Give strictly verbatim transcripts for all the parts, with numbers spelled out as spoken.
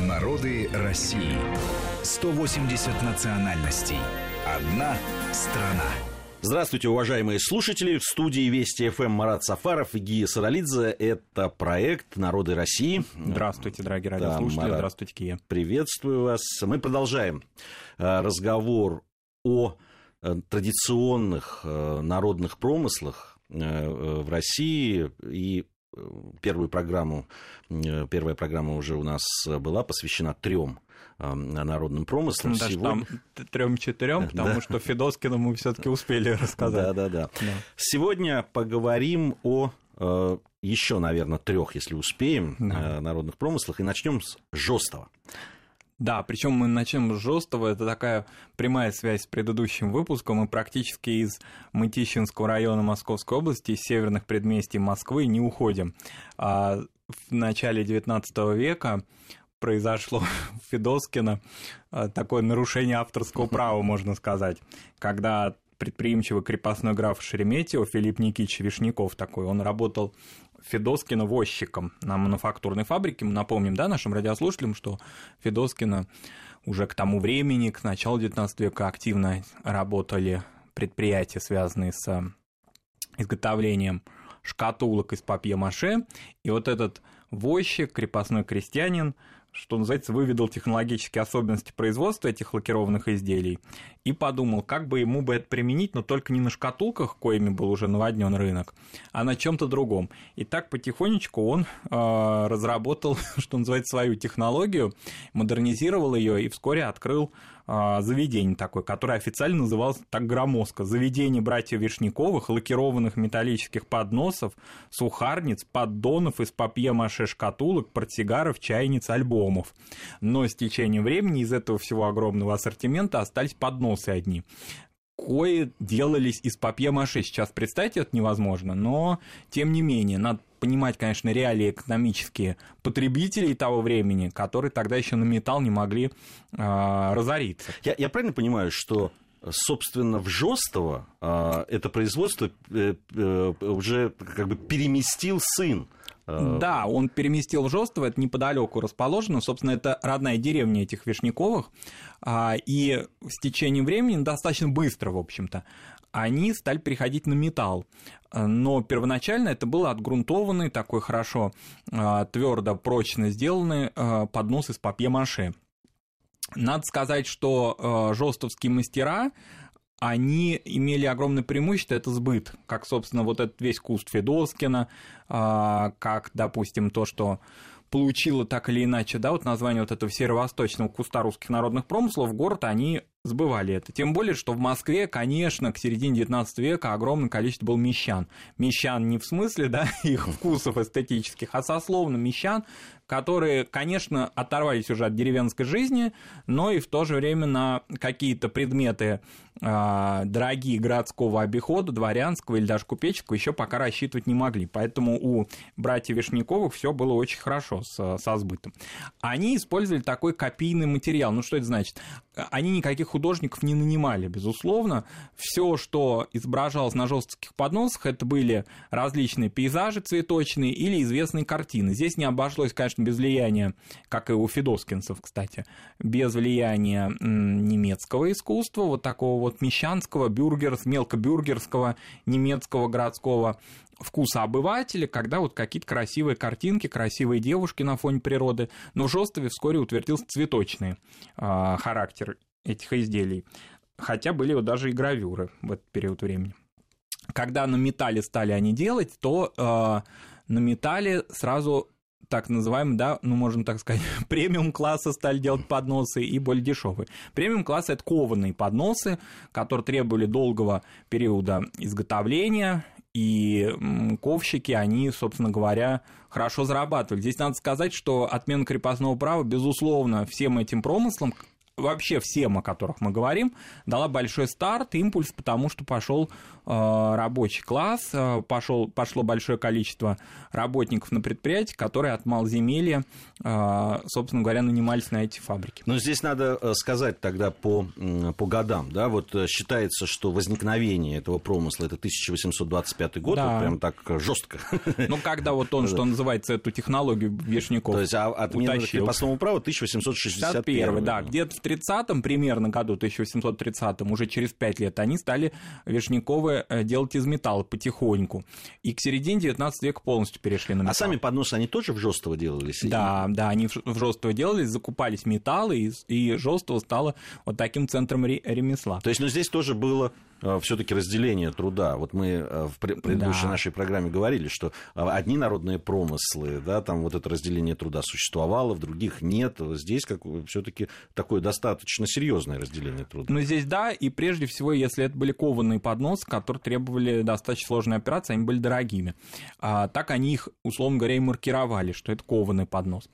Народы России. сто восемьдесят национальностей. Одна страна. Здравствуйте, уважаемые слушатели. В студии Вести ФМ Марат Сафаров и Гия Саралидзе. Это проект «Народы России». Здравствуйте, дорогие радиослушатели. Да, Марат, здравствуйте, Гия. Приветствую вас. Мы продолжаем разговор о традиционных народных промыслах в России. И первую программу, первая программа уже у нас была посвящена трем народным промыслам. Даже сегодня... там трем-четырем, потому да. что Федоскину мы все-таки успели рассказать. Да, да, да. да. Сегодня поговорим о еще, наверное, трех, если успеем, да. народных промыслах, и начнем с Жостова. Да, причем мы начнем с Жостова. Это такая прямая связь с предыдущим выпуском. Мы практически из Мытищинского района Московской области, из северных предместий Москвы не уходим. В начале девятнадцатого века произошло в Федоскино такое нарушение авторского права, можно сказать, когда предприимчивый крепостной граф Шереметьев Филипп Никитич Вишняков такой, он работал Федоскино возчиком на мануфактурной фабрике. Мы напомним, да, нашим радиослушателям, что Федоскино уже к тому времени, к началу девятнадцатого века, активно работали предприятия, связанные с изготовлением шкатулок из папье-маше. И вот этот возчик, крепостной крестьянин, что называется, выведал технологические особенности производства этих лакированных изделий и подумал, как бы ему бы это применить, но только не на шкатулках, коими был уже наводнен рынок, а на чем-то другом. И так потихонечку он э, разработал, что называется, свою технологию, модернизировал ее и вскоре открыл э, заведение такое, которое официально называлось так громоздко: заведение братьев Вишняковых, лакированных металлических подносов, сухарниц, поддонов из папье-маше, шкатулок, портсигаров, чайниц, альбомов. Но с течением времени из этого всего огромного ассортимента остались подносы одни, кои делались из папье-маше. Сейчас представить это невозможно, но тем не менее, надо понимать, конечно, реалии экономические потребителей того времени, которые тогда еще на металл не могли э, разориться. Я, я правильно понимаю, что, собственно, в Жостово э, это производство э, э, уже как бы переместил сын? Да, он переместил в Жостово, это неподалеку расположено, собственно, это родная деревня этих Вишняковых, и с течением времени, достаточно быстро, в общем-то, они стали переходить на металл, но первоначально это был отгрунтованный, такой хорошо твердо, прочно сделанный поднос из папье-маше. Надо сказать, что жостовские мастера, они имели огромное преимущество, это сбыт, как, собственно, вот этот весь куст Федоскина, как, допустим, то, что получило так или иначе, да, вот название вот этого северо-восточного куста русских народных промыслов, в город они сбывали это. Тем более, что в Москве, конечно, к середине девятнадцатого века огромное количество было мещан. Мещан не в смысле, да, их вкусов эстетических, а сословно мещан, которые, конечно, оторвались уже от деревенской жизни, но и в то же время на какие-то предметы э, дорогие городского обихода, дворянского или даже купеческого еще пока рассчитывать не могли. Поэтому у братьев Вишняковых все было очень хорошо с, со сбытом. Они использовали такой копийный материал. Ну, что это значит? Они никаких художников не нанимали, безусловно. Все, что изображалось на жестоких подносах, это были различные пейзажи цветочные или известные картины. Здесь не обошлось, конечно, без влияния, как и у федоскинцев, кстати, без влияния немецкого искусства, вот такого вот мещанского, бюргерс, мелкобюргерского, немецкого городского вкуса обывателя, когда вот какие-то красивые картинки, красивые девушки на фоне природы. Но в Жостове вскоре утвердился цветочный э, характер этих изделий, хотя были вот даже и гравюры в этот период времени. Когда на металле стали они делать, то э, на металле сразу так называемый, да, ну, можно так сказать, премиум-класса стали делать подносы и более дешевые. Премиум-класс — это кованые подносы, которые требовали долгого периода изготовления, и ковщики, они, собственно говоря, хорошо зарабатывали. Здесь надо сказать, что отмена крепостного права, безусловно, всем этим промыслом вообще всем, о которых мы говорим, дала большой старт, импульс, потому что пошел э, рабочий класс, э, пошел, пошло большое количество работников на предприятии, которые от малоземелья, э, собственно говоря, нанимались на эти фабрики. Но здесь надо сказать тогда по, по годам, да, вот считается, что возникновение этого промысла — это тысяча восемьсот двадцать пятый год, да. Вот прям так жестко. Ну, когда вот он, что называется, эту технологию Вишняков утащил. То есть отменено крепостного права тысяча восемьсот шестьдесят первый. Да, где-то в тридцатом примерно году, тысяча восемьсот тридцатом, уже через пять лет, они стали Вишняковы делать из металла потихоньку. И к середине девятнадцатого века полностью перешли на металл. А сами подносы они тоже в Жостово делались? Да, да, они в Жостово делались, закупались металлы, и Жостово стало вот таким центром ремесла. То есть, ну, здесь тоже было... Все-таки разделение труда. Вот мы в предыдущей да. нашей программе говорили, что одни народные промыслы, да, там вот это разделение труда существовало, в других нет. Здесь как все-таки такое достаточно серьезное разделение труда. Ну, здесь да, и прежде всего, если это были кованые подносы, которые требовали достаточно сложной операции, они были дорогими. А так они их, условно говоря, и маркировали, что это кованый поднос.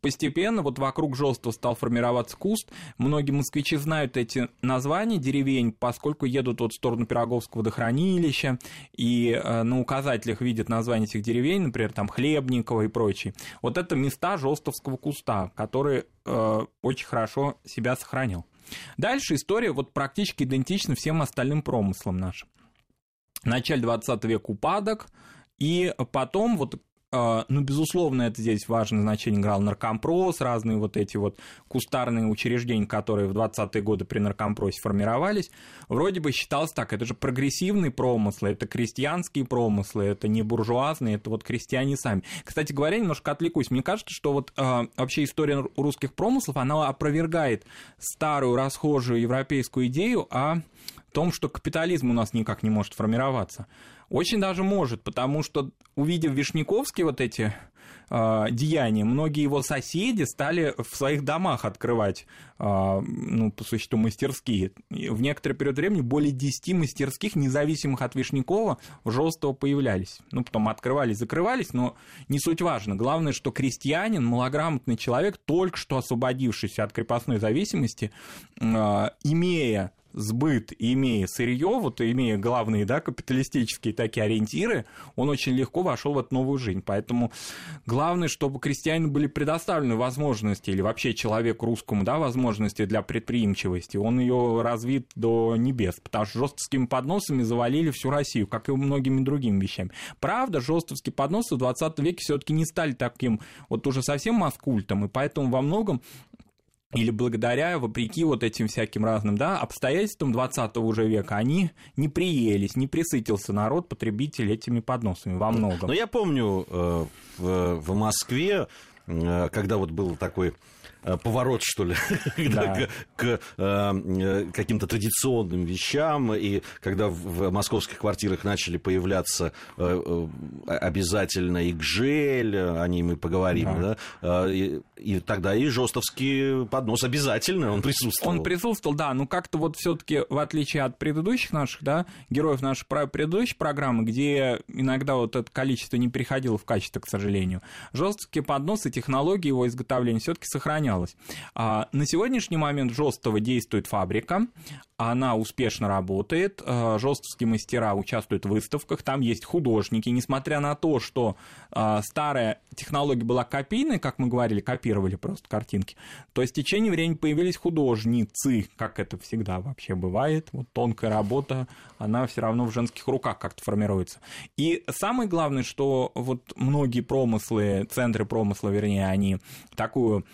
Постепенно вот вокруг Жостова стал формироваться куст. Многие москвичи знают эти названия деревень, поскольку едут в сторону Пироговского водохранилища, и э, на указателях видят названия этих деревень, например, там Хлебниково и прочие. Вот это места жостовского куста, который э, очень хорошо себя сохранил. Дальше история вот практически идентична всем остальным промыслам нашим. В начале двадцатого века упадок, и потом вот ну, безусловно, это здесь важное значение играл наркомпрос, разные вот эти вот кустарные учреждения, которые в двадцатые годы при наркомпросе формировались, вроде бы считалось так, это же прогрессивные промыслы, это крестьянские промыслы, это не буржуазные, это вот крестьяне сами. Кстати говоря, немножко отвлекусь, мне кажется, что вот э, вообще история русских промыслов, она опровергает старую расхожую европейскую идею о том, что капитализм у нас никак не может формироваться. Очень даже может, потому что, увидев вишняковские вот эти э, деяния, многие его соседи стали в своих домах открывать, э, ну, по существу, мастерские. В некоторый период времени более десяти мастерских, независимых от Вишнякова, в Жостово появлялись. Ну, потом открывались, закрывались, но не суть важно. Главное, что крестьянин, малограмотный человек, только что освободившийся от крепостной зависимости, э, имея сбыт, имея сырье, вот имея главные, да, капиталистические такие ориентиры, он очень легко вошел в эту новую жизнь. Поэтому главное, чтобы крестьянину были предоставлены возможности, или вообще человеку русскому, да, возможности для предприимчивости. Он ее развит до небес, потому что жостовскими подносами завалили всю Россию, как и многими другими вещами. Правда, жостовские подносы в двадцатом веке все-таки не стали таким вот уже совсем маскультом, и поэтому во многом или благодаря, вопреки вот этим всяким разным, да, обстоятельствам двадцатого уже века, они не приелись, не присытился народ, потребитель, этими подносами во многом. Но я помню в Москве, когда вот был такой поворот, что ли, да. к, к, к каким-то традиционным вещам, и когда в московских квартирах начали появляться обязательно и Гжель, о ней мы поговорим, да. Да? И, и тогда и жостовский поднос обязательно, он присутствовал. Он присутствовал, да, но как-то вот все-таки в отличие от предыдущих наших, да, героев нашей предыдущей программы, где иногда вот это количество не переходило в качество, к сожалению, жестовские подносы, технологии его изготовления все-таки сохранялись. На сегодняшний момент в Жостово действует фабрика, она успешно работает, жостовские мастера участвуют в выставках, там есть художники, несмотря на то, что старая технология была копийной, как мы говорили, копировали просто картинки, то с течением времени появились художницы, как это всегда вообще бывает, вот тонкая работа, она все равно в женских руках как-то формируется. И самое главное, что вот многие промыслы, центры промысла, вернее, они такую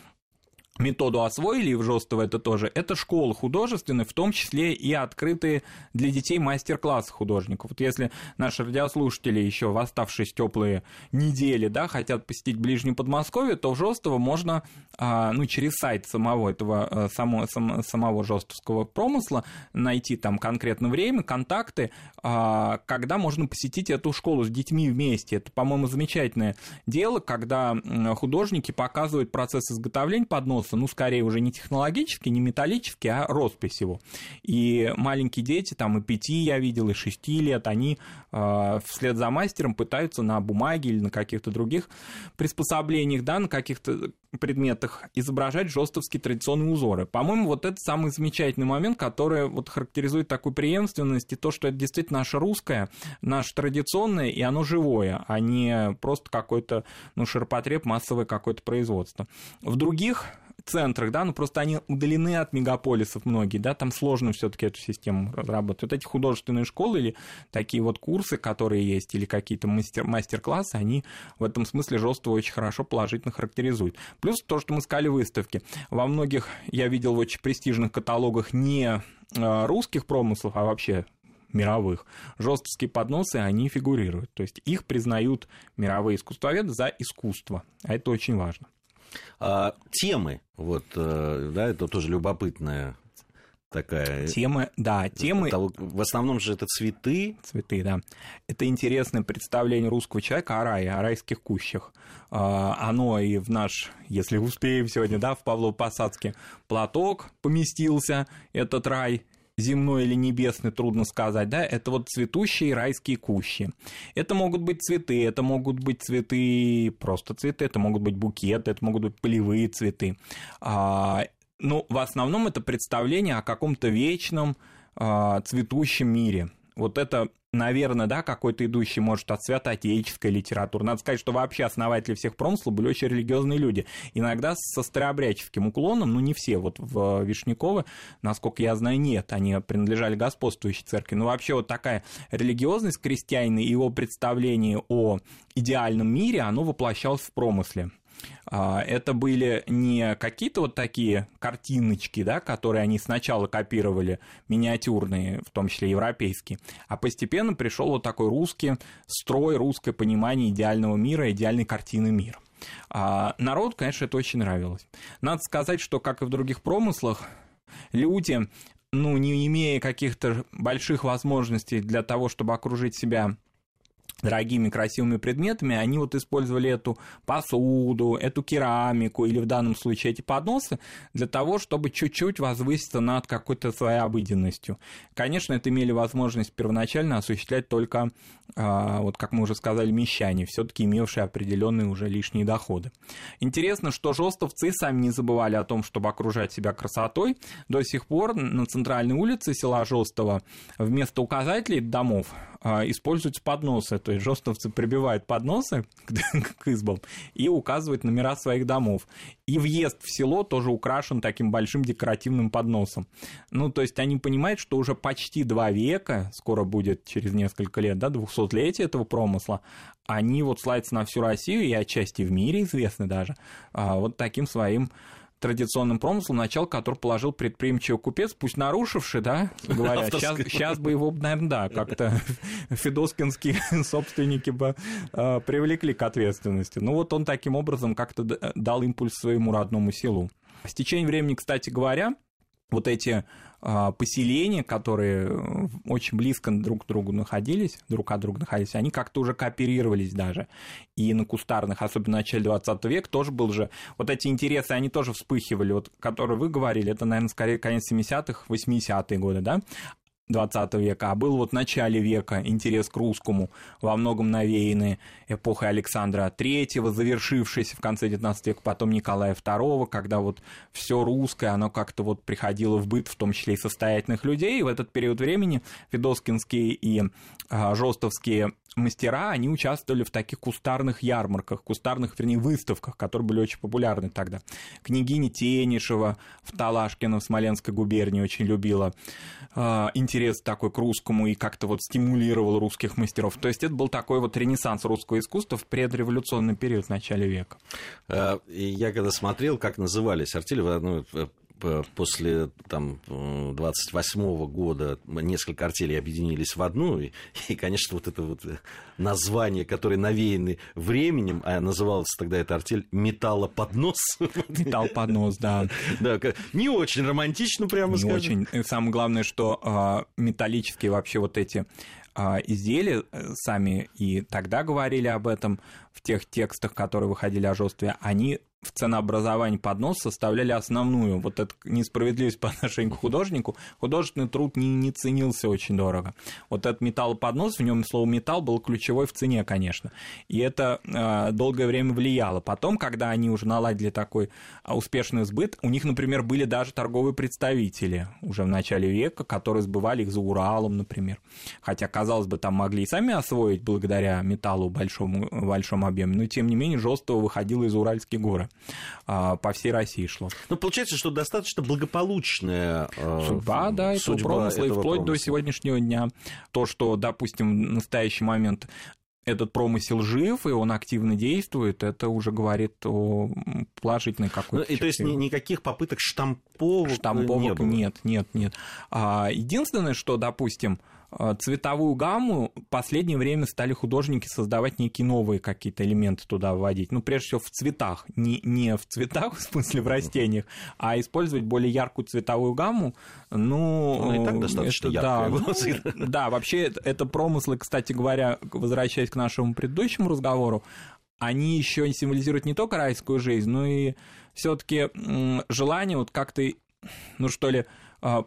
методу освоили, и в Жостово это тоже, это школы художественные, в том числе и открытые для детей мастер-классы художников. Вот если наши радиослушатели еще в оставшиеся теплые недели, да, хотят посетить ближнее Подмосковье, то в Жостово можно, ну, через сайт самого этого, само, самого жостовского промысла найти там конкретно время, контакты, когда можно посетить эту школу с детьми вместе. Это, по-моему, замечательное дело, когда художники показывают процесс изготовления подносов, ну, скорее уже не технологический, не металлический, а роспись его. И маленькие дети, там и пяти я видел, и шести лет, они э, вслед за мастером пытаются на бумаге или на каких-то других приспособлениях, да, на каких-то предметах изображать жостовские традиционные узоры. По-моему, вот это самый замечательный момент, который вот характеризует такую преемственность и то, что это действительно наше русское, наше традиционное, и оно живое, а не просто какой-то, ну, ширпотреб, массовое какое-то производство. В других центрах, да, ну просто они удалены от мегаполисов многие, да, там сложно все-таки эту систему разработать. Вот эти художественные школы или такие вот курсы, которые есть, или какие-то мастер- мастер-классы, они в этом смысле Жостово очень хорошо положительно характеризуют. Плюс то, что мы сказали, выставки. Во многих я видел в очень престижных каталогах не русских промыслов, а вообще мировых. Жостовские подносы, они фигурируют. То есть их признают мировые искусствоведы за искусство. А это очень важно. А, темы, вот, да, это тоже любопытная такая тема, да, темы. В основном же это цветы. Цветы, да. Это интересное представление русского человека о рае, о райских кущах. Оно и в наш, если успеем сегодня, да, в Павлово-Посадске платок поместился, этот рай. Земной или небесный, трудно сказать, да, это вот цветущие райские кущи. Это могут быть цветы, это могут быть цветы, просто цветы, это могут быть букеты, это могут быть полевые цветы. А, ну, в основном это представление о каком-то вечном а, цветущем мире. Вот это, наверное, да, какой-то идущий, может, от святоотеческой литературы. Надо сказать, что вообще основатели всех промыслов были очень религиозные люди. Иногда со старообрядческим уклоном, ну, не все. Вот в Вишняково, насколько я знаю, нет. Они принадлежали господствующей церкви. Но вообще вот такая религиозность крестьянина и его представление о идеальном мире, оно воплощалось в промысле. Это были не какие-то вот такие картиночки, да, которые они сначала копировали, миниатюрные, в том числе европейские, а постепенно пришел вот такой русский строй, русское понимание идеального мира, идеальной картины мира. А народу, конечно, это очень нравилось. Надо сказать, что, как и в других промыслах, люди, ну, не имея каких-то больших возможностей для того, чтобы окружить себя дорогими, красивыми предметами, они вот использовали эту посуду, эту керамику или в данном случае эти подносы для того, чтобы чуть-чуть возвыситься над какой-то своей обыденностью. Конечно, это имели возможность первоначально осуществлять только, вот как мы уже сказали, мещане, все-таки имевшие определенные уже лишние доходы. Интересно, что жостовцы сами не забывали о том, чтобы окружать себя красотой. До сих пор на центральной улице села Жостово вместо указателей домов используются подносы. То есть жостовцы прибивают подносы к избам и указывают номера своих домов. И въезд в село тоже украшен таким большим декоративным подносом. Ну, то есть они понимают, что уже почти два века, скоро будет через несколько лет, да, двухсотлетие этого промысла, они вот славятся на всю Россию и отчасти в мире известны даже вот таким своим традиционным промыслом, начало которого положил предприимчивый купец, пусть нарушивший, да, говоря, сейчас, сейчас бы его, наверное, да, как-то федоскинские собственники бы э, привлекли к ответственности. Ну вот он таким образом как-то дал импульс своему родному селу. С течением времени, кстати говоря, вот эти э, поселения, которые очень близко друг к другу находились, друг от друга находились, они как-то уже кооперировались даже. И на кустарных, особенно в начале двадцатого века, тоже был же... Вот эти интересы, они тоже вспыхивали, вот, которые вы говорили, это, наверное, скорее конец семидесятых, восьмидесятые годы, да, двадцатого века, а был вот в начале века интерес к русскому, во многом навеянный эпохой Александра третьего, завершившийся в конце девятнадцатого века, потом Николая второго, когда вот все русское, оно как-то вот приходило в быт, в том числе и состоятельных людей, и в этот период времени федоскинские и а, жостовские мастера, они участвовали в таких кустарных ярмарках, кустарных, вернее, выставках, которые были очень популярны тогда. Княгиня Тенишева в Талашкино, в Смоленской губернии, очень любила э, интерес такой к русскому и как-то вот стимулировала русских мастеров. То есть это был такой вот ренессанс русского искусства в предреволюционный период, в начале века. Я когда смотрел, как назывались артели, ну, после там, двадцать восьмого года несколько артелей объединились в одну, и, и, конечно, вот это вот название, которое навеяно временем, а называлась тогда эта артель «Металлоподнос». Металлоподнос, да. Да, не очень романтично, прямо скажем. Не очень. Самое главное, что металлические вообще вот эти изделия, сами и тогда говорили об этом в тех текстах, которые выходили о жёстове, они в ценообразовании поднос составляли основную. Вот эта несправедливость по отношению к художнику. Художественный труд не, не ценился очень дорого. Вот этот металлоподнос, в нем слово металл было ключевой в цене, конечно. И это э, долгое время влияло. Потом, когда они уже наладили такой успешный сбыт, у них, например, были даже торговые представители уже в начале века, которые сбывали их за Уралом, например. Хотя, казалось бы, там могли и сами освоить благодаря металлу в большом, большом объеме. Но, тем не менее, Жостово выходило из Уральских гор. По всей России шло. Ну, получается, что достаточно благополучная судьба, да, этого промысла, и вплоть до сегодняшнего дня. То, что, допустим, в настоящий момент этот промысел жив, и он активно действует, это уже говорит о положительной какой-то... Ну, и то есть никаких попыток штамповок, штамповок не было? Нет, нет, нет. Единственное, что, допустим, цветовую гамму в последнее время стали художники создавать некие новые какие-то элементы туда вводить. Ну, прежде всего, в цветах. Не, не в цветах, в смысле, в растениях, а использовать более яркую цветовую гамму. Ну, ну и так достаточно это, яркая. Да, ну, да, вообще, это, это промыслы, кстати говоря, возвращаясь к нашему предыдущему разговору, они еще символизируют не только райскую жизнь, но и все-таки желание вот как-то, ну, что ли,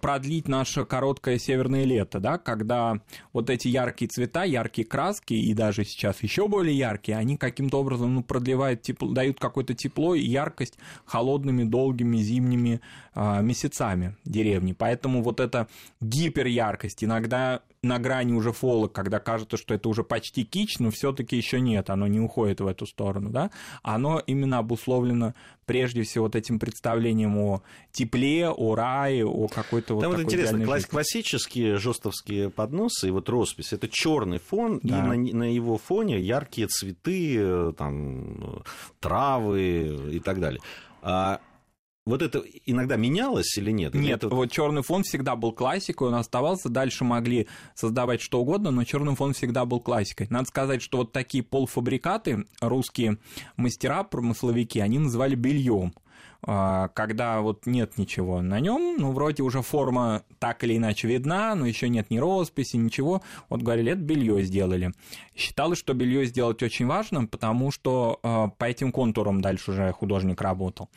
продлить наше короткое северное лето, да, когда вот эти яркие цвета, яркие краски, и даже сейчас еще более яркие, они каким-то образом ну, продлевают тепло, дают какое-то тепло и яркость холодными, долгими зимними э, месяцами деревни. Поэтому вот эта гиперяркость иногда на грани уже фолок, когда кажется, что это уже почти кич, но все-таки еще нет, оно не уходит в эту сторону, да, оно именно обусловлено прежде всего вот этим представлением о тепле, о рае, о каком Вот там вот интересно, класс, классические жостовские подносы и вот роспись, это черный фон, да. И на, на его фоне яркие цветы, там, травы и так далее. А вот это иногда менялось или нет? Или нет, это... вот черный фон всегда был классикой, он оставался, дальше могли создавать что угодно, но черный фон всегда был классикой. Надо сказать, что вот такие полуфабрикаты русские мастера, промысловики, они называли бельем. Когда вот нет ничего на нем, ну, вроде уже форма так или иначе видна, но еще нет ни росписи, ничего. Вот говорили, это белье сделали. Считалось, что белье сделать очень важно, потому что э, по этим контурам дальше уже художник работал.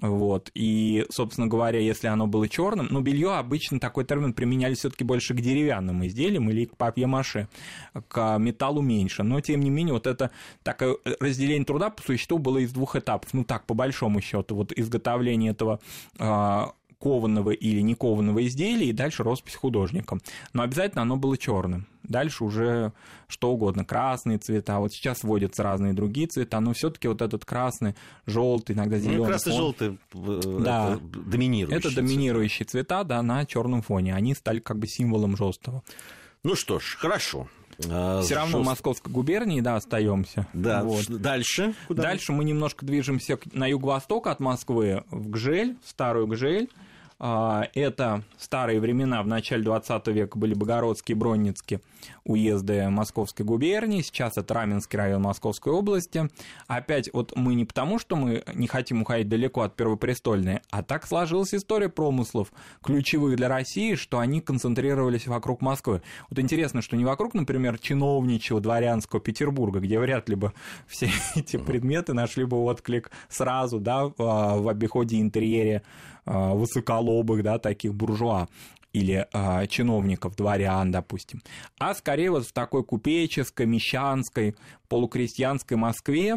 Вот. И, собственно говоря, если оно было черным, ну, белье обычно такой термин применяли все-таки больше к деревянным изделиям или к папье-маше, к металлу меньше. Но, тем не менее, вот это такое разделение труда по существу было из двух этапов. Ну, так, по большому счету, вот из изготовление этого э, кованого или не кованого изделия, и дальше роспись художником. Но обязательно оно было черным. Дальше уже что угодно, красные цвета. Вот сейчас вводятся разные другие цвета, но все-таки вот этот красный, желтый, иногда зеленый. Ну, красный-желтый, да, доминирующий. Это доминирующие цвета, цвета, да, на черном фоне. Они стали как бы символом Жостова. Ну что ж, хорошо. А, Все равно шест... в Московской губернии, да, остаемся. Да. Вот. Дальше? Куда Дальше мы? мы немножко движемся на юго-восток от Москвы, в Гжель, в старую Гжель. Это старые времена, в начале двадцатого века были Богородские и Бронницкие уезды Московской губернии, сейчас это Раменский район Московской области. Опять вот мы не потому, что мы не хотим уходить далеко от Первопрестольной, а так сложилась история промыслов, ключевых для России, что они концентрировались вокруг Москвы. Вот интересно, что не вокруг, например, чиновничьего, дворянского Петербурга, где вряд ли бы все эти предметы нашли бы отклик сразу, да, в обиходе, интерьере высоколобых, да, таких буржуа или э, чиновников, дворян, допустим, а скорее вот в такой купеческой, мещанской, полукрестьянской Москве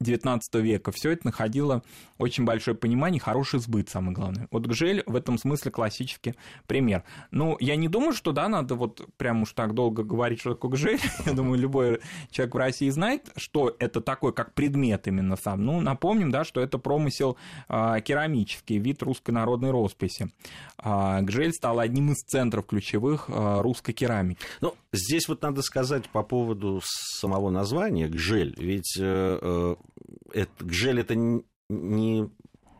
девятнадцатого века все это находило очень большое понимание, хороший сбыт, самое главное. Вот Гжель в этом смысле классический пример. Ну, я не думаю, что, да, надо вот прям уж так долго говорить, что такое Гжель. Я думаю, любой человек в России знает, что это такое, как предмет именно сам. Ну, напомним, да, что это промысел э, керамический, вид русской народной росписи. Э, Гжель стал одним из центров ключевых э, русской керамики. Ну, здесь вот надо сказать по поводу самого названия Гжель, ведь... Э, э... Это, Гжель — это не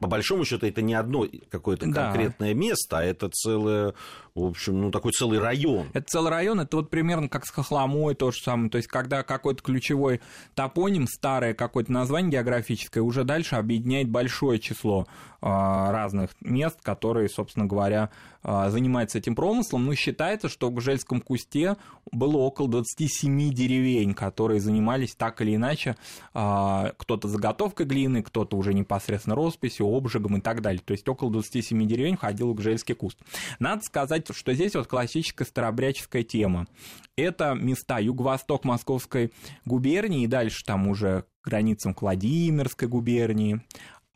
по большому счету, это не одно какое-то конкретное да. место, а это целое, в общем, ну, такой целый район. Это целый район, это вот примерно как с Хохломой то же самое. То есть, когда какой-то ключевой топоним, старое какое-то название географическое, уже дальше объединяет большое число разных мест, которые, собственно говоря, занимаются этим промыслом. Ну, считается, что в Гжельском кусте было около двадцати семи деревень, которые занимались так или иначе, кто-то заготовкой глины, кто-то уже непосредственно росписью, обжигом и так далее. То есть около двадцати семи деревень входил в Гжельский куст. Надо сказать, что здесь вот классическая старобрядческая тема. Это места юго-восток Московской губернии и дальше там уже к границам Владимирской губернии.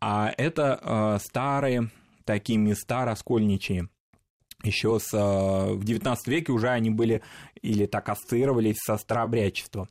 А это э, старые такие места раскольничьи. Еще с, э, в девятнадцатом веке уже они были или так ассоциировались со старообрядчеством.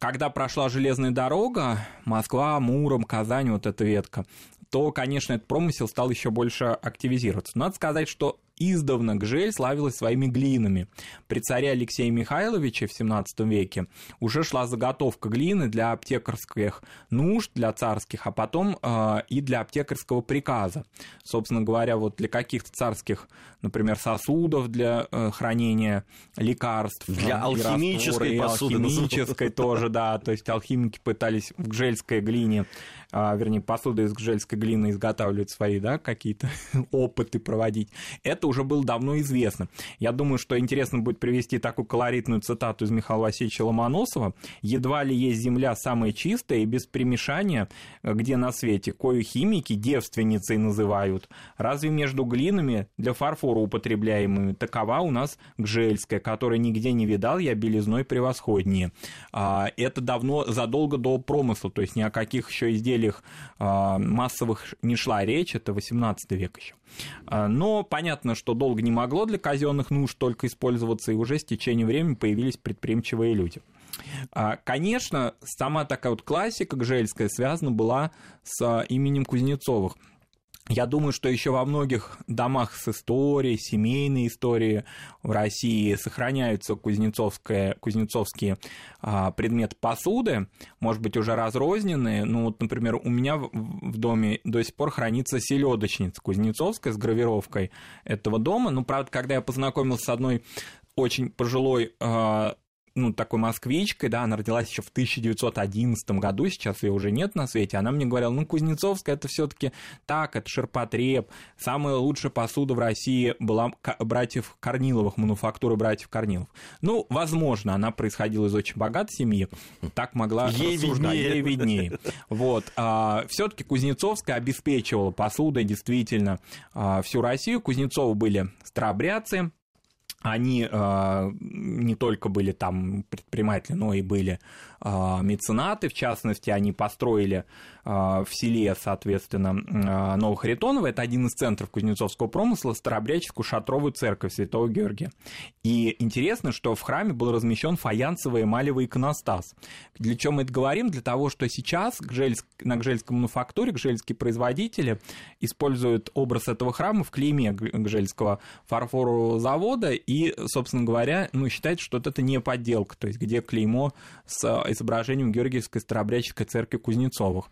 Когда прошла железная дорога, Москва, Муром, Казань, вот эта ветка, то, конечно, этот промысел стал еще больше активизироваться. Надо сказать, что издавна Гжель славилась своими глинами. При царе Алексея Михайловича в семнадцатом веке уже шла заготовка глины для аптекарских нужд, для царских, а потом э, и для аптекарского приказа. Собственно говоря, вот для каких-то царских, например, сосудов для э, хранения лекарств. Для да, алхимической посуды. Алхимической тоже, да. То есть алхимики пытались в гжельской глине, э, вернее, посуды из гжельской глины изготавливать свои, да, какие-то опыты проводить. Это уже было давно известно. Я думаю, что интересно будет привести такую колоритную цитату из Михаила Васильевича Ломоносова. «Едва ли есть земля самая чистая и без примешания, где на свете, кою химики девственницей называют. Разве между глинами для фарфора употребляемыми такова у нас гжельская, которой нигде не видал я белизной превосходнее». Это давно, задолго до промысла, то есть ни о каких еще изделиях массовых не шла речь, это восемнадцатый век еще. Но понятно, что долго не могло для казенных нужд только использоваться, и уже с течением времени появились предприимчивые люди. Конечно, сама такая вот классика гжельская связана была с именем Кузнецовых. Я думаю, что еще во многих домах с историей, семейной историей в России сохраняются кузнецовские, кузнецовские а, предметы посуды, может быть, уже разрозненные. Ну, вот, например, у меня в, в доме до сих пор хранится селедочница кузнецовская с гравировкой этого дома. Ну, правда, когда я познакомился с одной очень пожилой а, ну, такой москвичкой, да, она родилась еще в тысяча девятьсот одиннадцатом году, сейчас ее уже нет на свете, она мне говорила, ну, Кузнецовская, это все-таки так, это ширпотреб, самая лучшая посуда в России была братьев Корниловых, мануфактуры братьев Корнилов. Ну, возможно, она происходила из очень богатой семьи, так могла рассуждать, ей виднее. Вот, все-таки Кузнецовская обеспечивала посудой действительно всю Россию, Кузнецовы были старообрядцы. Они э, не только были там предприниматели, но и были э, меценаты. В частности, они построили э, в селе, соответственно, э, Ново-Харитоново, это один из центров кузнецовского промысла, старообрядческую шатровую церковь Святого Георгия. И интересно, что в храме был размещен фаянсовый эмалевый иконостас. Для чего мы это говорим? Для того, что сейчас гжельск, на гжельской мануфактуре гжельские производители используют образ этого храма в клейме гжельского фарфорового завода. И, собственно говоря, ну, считается, что это не подделка, то есть где клеймо с изображением Георгиевской старообрядческой церкви Кузнецовых.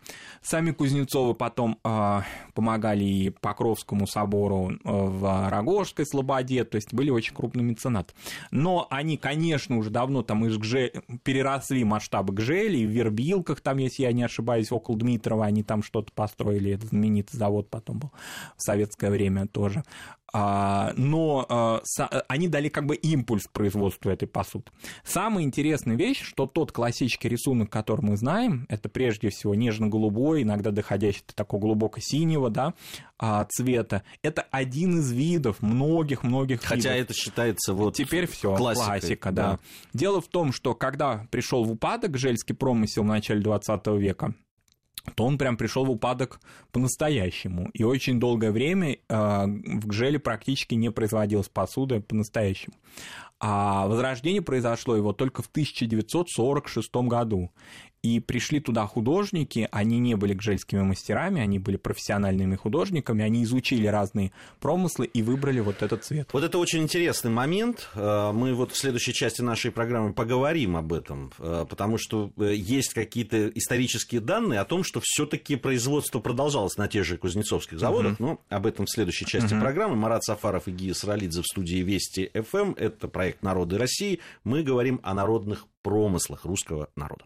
Сами Кузнецовы потом э, помогали и Покровскому собору в Рогожской слободе, то есть были очень крупный меценат. Но они, конечно, уже давно там из Гжель... переросли масштабы Гжели, и в Вербилках, там, если я не ошибаюсь, около Дмитрова они там что-то построили, этот знаменитый завод потом был в советское время тоже. Но они дали как бы импульс производству этой посуды. Самая интересная вещь, что тот классический рисунок, который мы знаем, это прежде всего нежно-голубой, иногда доходящий до такого глубоко-синего, да, цвета. Это один из видов, многих-многих видов. Хотя это считается вот теперь все классика, да. да. Дело в том, что когда пришел в упадок гжельский промысел в начале двадцатого века, то он прям пришел в упадок по-настоящему. И очень долгое время э, в Гжеле практически не производилась посуда по-настоящему. А возрождение произошло его только в тысяча девятьсот сорок шестом году. И пришли туда художники, они не были гжельскими мастерами, они были профессиональными художниками, они изучили разные промыслы и выбрали вот этот цвет. Вот это очень интересный момент. Мы вот в следующей части нашей программы поговорим об этом, потому что есть какие-то исторические данные о том, что все-таки производство продолжалось на тех же кузнецовских заводах, угу. но об этом в следующей части угу. программы. Марат Сафаров и Гия Саралидзе в студии Вести эф эм. Это проект «Народы России». Мы говорим о народных промыслах русского народа.